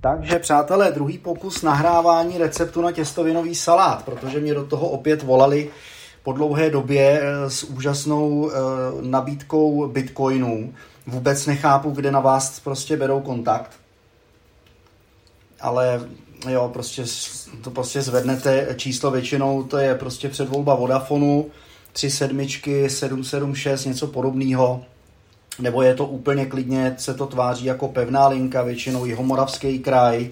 Takže přátelé, druhý pokus nahrávání receptu na těstovinový salát, protože mě do toho opět volali po dlouhé době s úžasnou nabídkou bitcoinů. Vůbec nechápu, kde na vás prostě berou kontakt. Ale jo, prostě zvednete číslo, většinou to je prostě předvolba Vodafonu, 3 sedmičky, 776, něco podobného. Nebo je to úplně klidně, se to tváří jako pevná linka, většinou Jihomoravský kraj.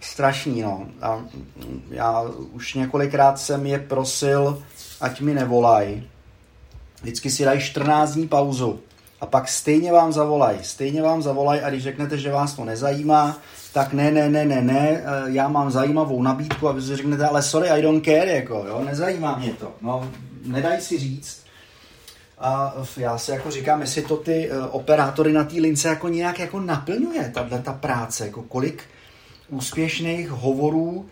Strašný, no. A já už několikrát jsem je prosil, ať mi nevolají. Vždycky si dají 14 dní pauzu a pak stejně vám zavolají a když řeknete, že vás to nezajímá, tak ne, já mám zajímavou nabídku a vy si řeknete, ale sorry, I don't care, jako, jo, nezajímá mě to. No, nedají si říct. A já si jako říkám, jestli to ty operátory na té lince jako nějak jako naplňuje ta práce, jako kolik úspěšných hovorů,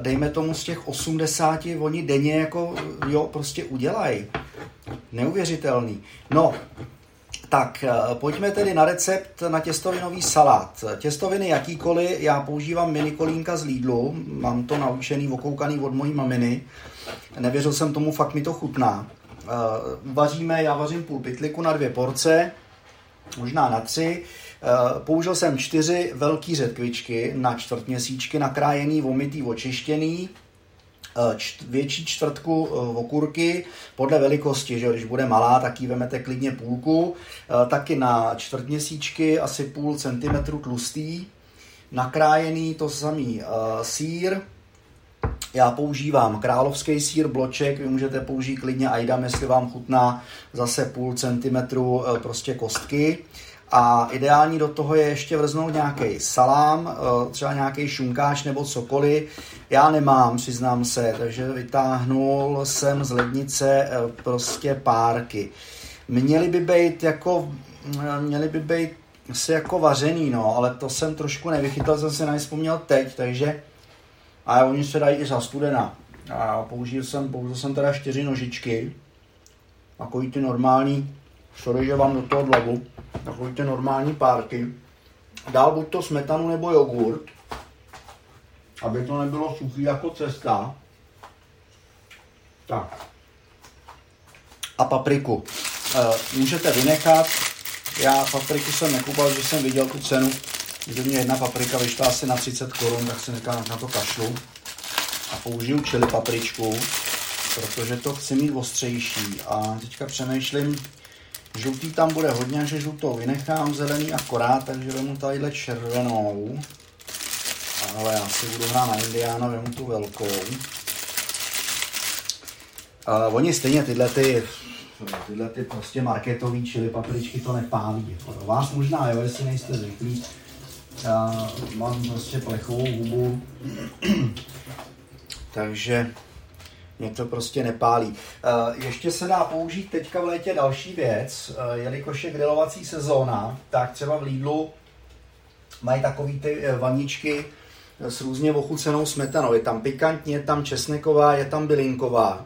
dejme tomu z těch 80, oni denně jako, jo, prostě udělají. Neuvěřitelný. No, tak pojďme tedy na recept na těstovinový salát. Těstoviny jakýkoliv, já používám minikolínka z Lidlu, mám to naučený, okoukaný od mojí maminy. Nevěřil jsem tomu, fakt mi to chutná. Já vařím půl pytliku na 2 porce, možná na 3. Použil jsem 4 velký řetkvičky na čtvrtměsíčky, nakrájený, omytý, očištěný, větší čtvrtku okurky podle velikosti, že když bude malá, tak ji vemete klidně půlku, taky na čtvrtměsíčky asi půl centimetru tlustý, nakrájený to samý sýr. Já používám královský sýr, bloček, vy můžete použít klidně ajdam, jestli vám chutná, zase půl centimetru prostě kostky. A ideální do toho je ještě vrznout nějaký salám, třeba nějaký šunkáč nebo cokoliv. Já nemám, přiznám se, takže vytáhnul jsem z lednice prostě párky. Měly by být asi jako vařený, no, ale to jsem trošku nevychytal, jsem se nevzpomněl teď, takže a oni se dají i za studena. A použil jsem teda 4 nožičky, takový ty normální, sorry, že vám do toho dlavu, takový ty normální párky. Dál buď to smetanu nebo jogurt, aby to nebylo suchý jako cesta. Tak. A papriku. Můžete vynechat, já papriku jsem nekupal, že jsem viděl tu cenu. Když mě jedna paprika vyšla asi na 30 Kč, tak jsem říkal, na to kašlu. A použiju chili papričku, protože to chci mít ostřejší. A teďka přemýšlím, žlutý tam bude hodně, že žlutou vynechám, zelený akorát, takže vemu tadyhle červenou. Ale já si budu hrát na indiána, vemu tu velkou. A oni stejně tyhle ty prostě marketový chili papričky to nepálí. Pro vás možná, jo, jestli nejste zvyklí. Já mám prostě plechovou hubu, takže mě to prostě nepálí. Ještě se dá použít teďka v létě další věc, jelikož je grilovací sezóna, tak třeba v Lidlu mají takový ty vaničky s různě ochucenou smetanou. Je tam pikantně, je tam česneková, je tam bylinková.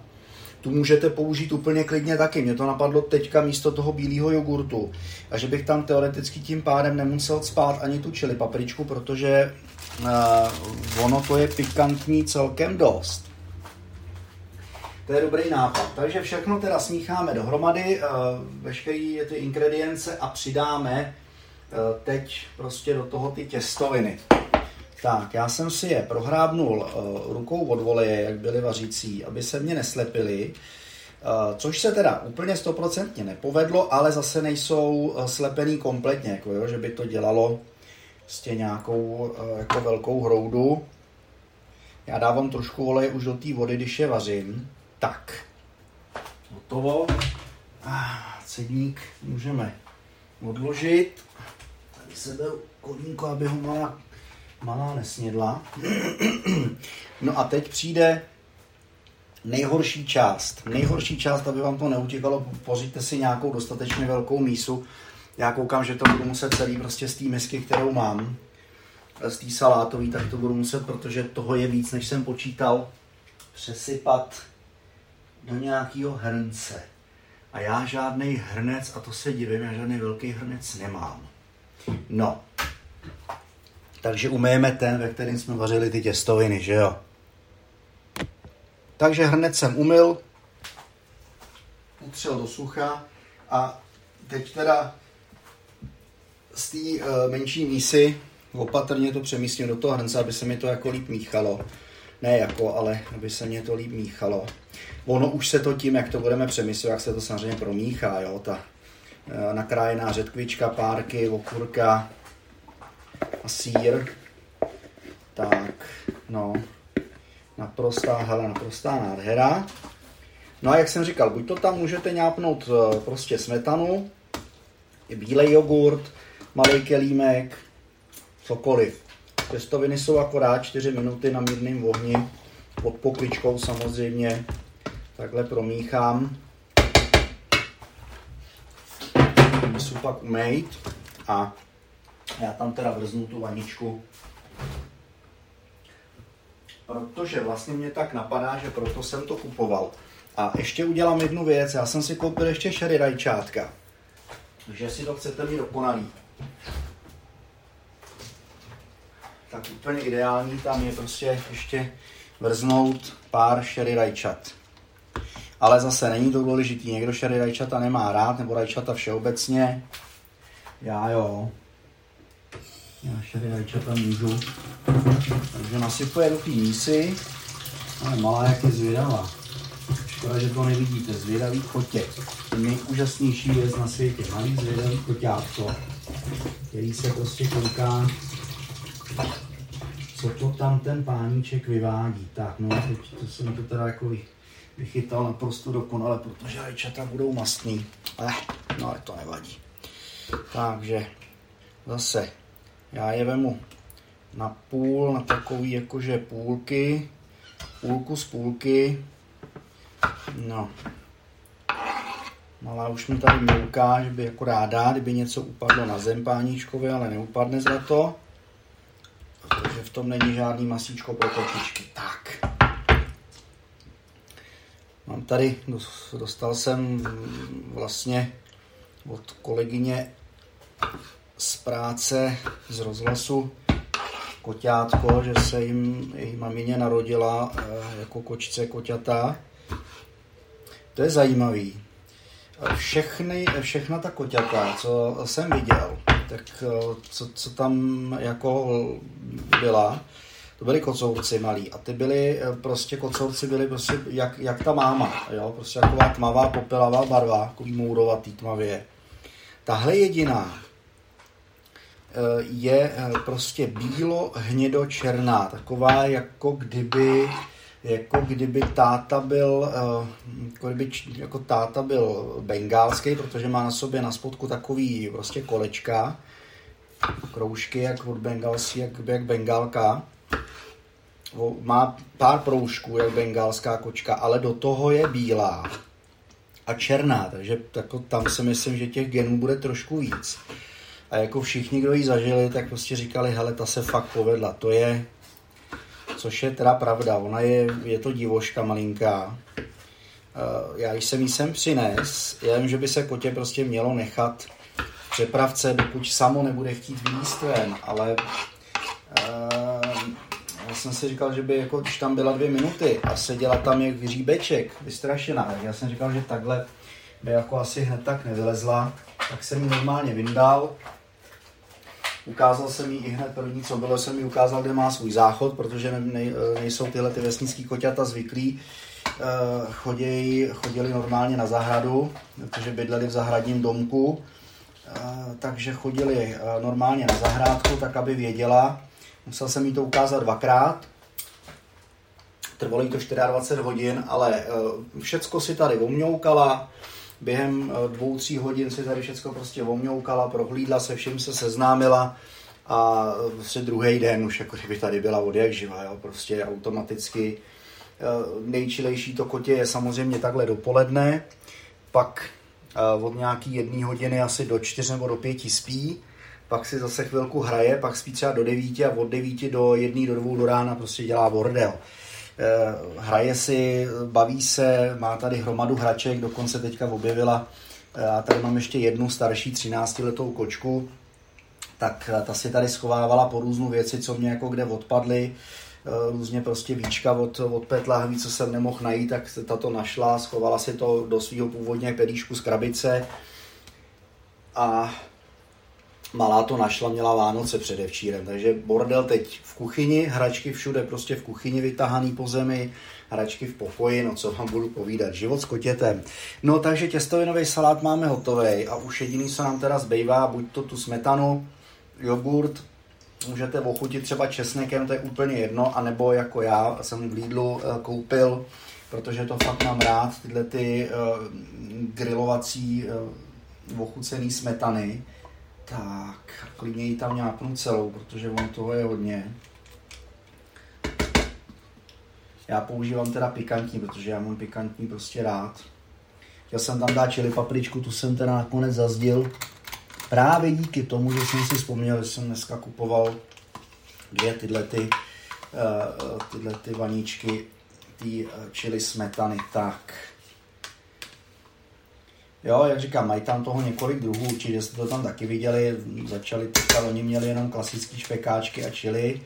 Tu můžete použít úplně klidně taky. Mně to napadlo teďka místo toho bílého jogurtu. A že bych tam teoreticky tím pádem nemusel cpát ani tu chili papričku, protože ono to je pikantní celkem dost. To je dobrý nápad. Takže všechno teda smícháme dohromady, veškeré ty ingredience a přidáme teď prostě do toho ty těstoviny. Tak, já jsem si je prohrábnul rukou od voleje, jak byly vařící, aby se mě neslepily, což se teda úplně 100% nepovedlo, ale zase nejsou slepený kompletně, jako jo, že by to dělalo vlastně nějakou jako velkou hroudu. Já dávám trošku voleje už do té vody, když je vařím. Tak, hotovo. Cedník můžeme odložit. Tady se beru kolínko, aby ho malá nesnědla. No a teď přijde nejhorší část. Nejhorší část, aby vám to neutíkalo, pořiďte si nějakou dostatečně velkou mísu. Já koukám, že to budu muset celý prostě z té misky, kterou mám, z té salátový, tak to budu muset, protože toho je víc, než jsem počítal, přesypat do nějakého hrnce. A já žádnej hrnec, a to se divím, já žádný velký hrnec nemám. No, Takže umyjeme ten, ve kterým jsme vařili ty těstoviny, že jo? Takže hrnec jsem umyl, utřel do sucha a teď teda z té menší mísy opatrně to přemístím do toho hrnce, aby se mi to jako líp míchalo. Ne jako, ale aby se mě to líp míchalo. Ono už se to tím, jak to budeme přemyslet, jak se to samozřejmě promíchá, jo, ta nakrájená řetkvička, párky, okurka a sýr. Tak, no, naprostá nádhera. No a jak jsem říkal, buď to tam můžete ňápnout prostě smetanu, bílej jogurt, malej kelímek, cokoliv. Těstoviny jsou akorát 4 minuty na mírném ohni, pod pokličkou samozřejmě. Takhle promíchám. Musím pak umýt a já tam teda vrznu tu vaničku. Protože vlastně mě tak napadá, že proto jsem to kupoval. A ještě udělám jednu věc, já jsem si koupil ještě sherry rajčátka. Takže si to chcete mít dokonalý. Tak úplně ideální tam je prostě ještě vrznout pár sherry rajčat. Ale zase není to důležitý, někdo sherry rajčata nemá rád, nebo rajčata všeobecně. Já jo. Já sherry rajčata můžu. Takže nasypuje do té mísy. Ale malá jak je zvědavá. Škoda, že to nevidíte. Zvědavý kotě. Nejúžasnější věc na světě. Malý zvědavý koťátko, který se prostě kouká, co to tam ten páníček vyvádí. Tak no, teď to jsem to teda jako vychytal naprosto dokonale, protože rajčata budou mastný. No ale to nevadí. Takže zase já je vemu na půl, na takový jakože půlky, půlku z půlky. No. Malá už mi tady mouká, že by jako ráda, kdyby něco upadlo na zem páníčkovi, ale neupadne za to. Protože v tom není žádný masíčko pro kočičky. Tak. Mám tady, dostal jsem vlastně od kolegyně z práce, z rozhlasu koťátko, že se jim její mamině narodila jako kočce koťata. To je zajímavý. Všechna ta koťata, co jsem viděl, tak co tam jako byla, to byli kocourci malí a ty byli prostě, kocourci byli prostě jak ta máma, jo, prostě taková tmavá, popelavá barva, takový mourovatý tmavě. Tahle jediná je prostě bílo-hnědo-černá, taková jako kdyby táta byl, jako táta byl bengálský, protože má na sobě na spodku takový prostě kolečka, kroužky jak od bengalský, jak bengálka. Má pár proužků jak bengálská kočka, ale do toho je bílá a černá, takže jako tam si myslím, že těch genů bude trošku víc. A jako všichni, kdo ji zažili, tak prostě říkali, hele, ta se fakt povedla, to je... Což je teda pravda, ona je to divoška malinká. Já když jsem ji sem přines, já vím, že by se kotě prostě mělo nechat v přepravce, dokud samo nebude chtít výjít ven, ale já jsem si říkal, že by jako, když tam byla 2 minuty a seděla tam jak vyříbeček, vystrašená, já jsem říkal, že takhle by jako asi hned tak nevylezla, tak jsem ji normálně vyndal. Ukázal jsem jí i hned první, co bylo, jsem jí ukázal, kde má svůj záchod, protože nejsou tyhle ty vesnický koťata zvyklí. Chodili normálně na zahradu, protože bydleli v zahradním domku, takže chodili normálně na zahrádku, tak aby věděla. Musel jsem jí to ukázat 2krát. Trvalo jí to 24 hodin, ale všecko si tady omňoukala. Během 2-3 hodin si tady všechno prostě omňoukala, prohlídla se, všim se seznámila a prostě druhý den už jako kdyby tady byla od jak živa, jo, prostě automaticky. Nejčilejší to kotě je samozřejmě takhle dopoledne, pak od nějaký 1 hodiny asi do 4 nebo do 5 spí, pak si zase chvilku hraje, pak spí třeba do 9 a od 9 do 1 do 2 do rána prostě dělá bordel. Hraje si, baví se, má tady hromadu hraček, dokonce teďka objevila, a tady mám ještě jednu starší 13letou kočku, tak ta si tady schovávala po různou věci, co mě jako kde odpadly, různě prostě víčka od PET lahví, co jsem nemohl najít, tak se tato našla, schovala si to do svého původně pelíšku z krabice a malá to našla, měla Vánoce předevčírem, takže bordel teď v kuchyni, hračky všude, prostě v kuchyni vytahaný po zemi, hračky v pokoji, no co vám budu povídat, život s kotětem. No takže těstovinový salát máme hotovej a už jediný, co nám teda zbývá, buď to tu smetanu, jogurt, můžete ochutit třeba česnekem, to je úplně jedno, anebo jako já jsem v Lidlu koupil, protože to fakt mám rád, tyhle ty grilovací ochucený smetany. Tak, klidně ji tam nějaknou celou, protože on toho je hodně. Já používám teda pikantní, protože já mám pikantní prostě rád. Chtěl jsem tam dát chili papričku, tu jsem teda nakonec zazdil. Právě díky tomu, že jsem si vzpomněl, že jsem dneska kupoval dvě tyhle ty vaníčky, ty chili smetany, tak. Jo, jak říkám, mají tam toho několik druhů, určitě jste to tam taky viděli, začali teďka, oni měli jenom klasické špekáčky a chili,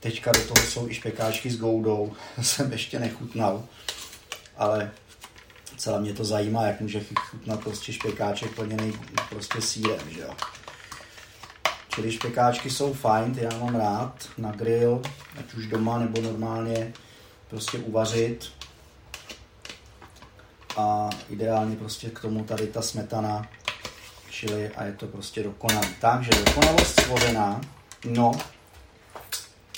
teďka do toho jsou i špekáčky s goudou, jsem ještě nechutnal, ale celá mě to zajímá, jak může chutnat prostě špekáček plněný prostě sýrem, že jo. Čili špekáčky jsou fajn, ty já mám rád, na grill, ať už doma nebo normálně prostě uvařit. A ideálně prostě k tomu tady ta smetana, chili a je to prostě dokonalý. Takže dokonalost slovená. No.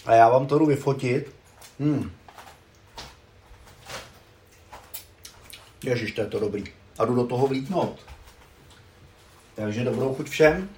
A já vám to jdu vyfotit. Ježiš, to je to dobrý. A jdu do toho vlítnout. Takže dobrou chuť všem.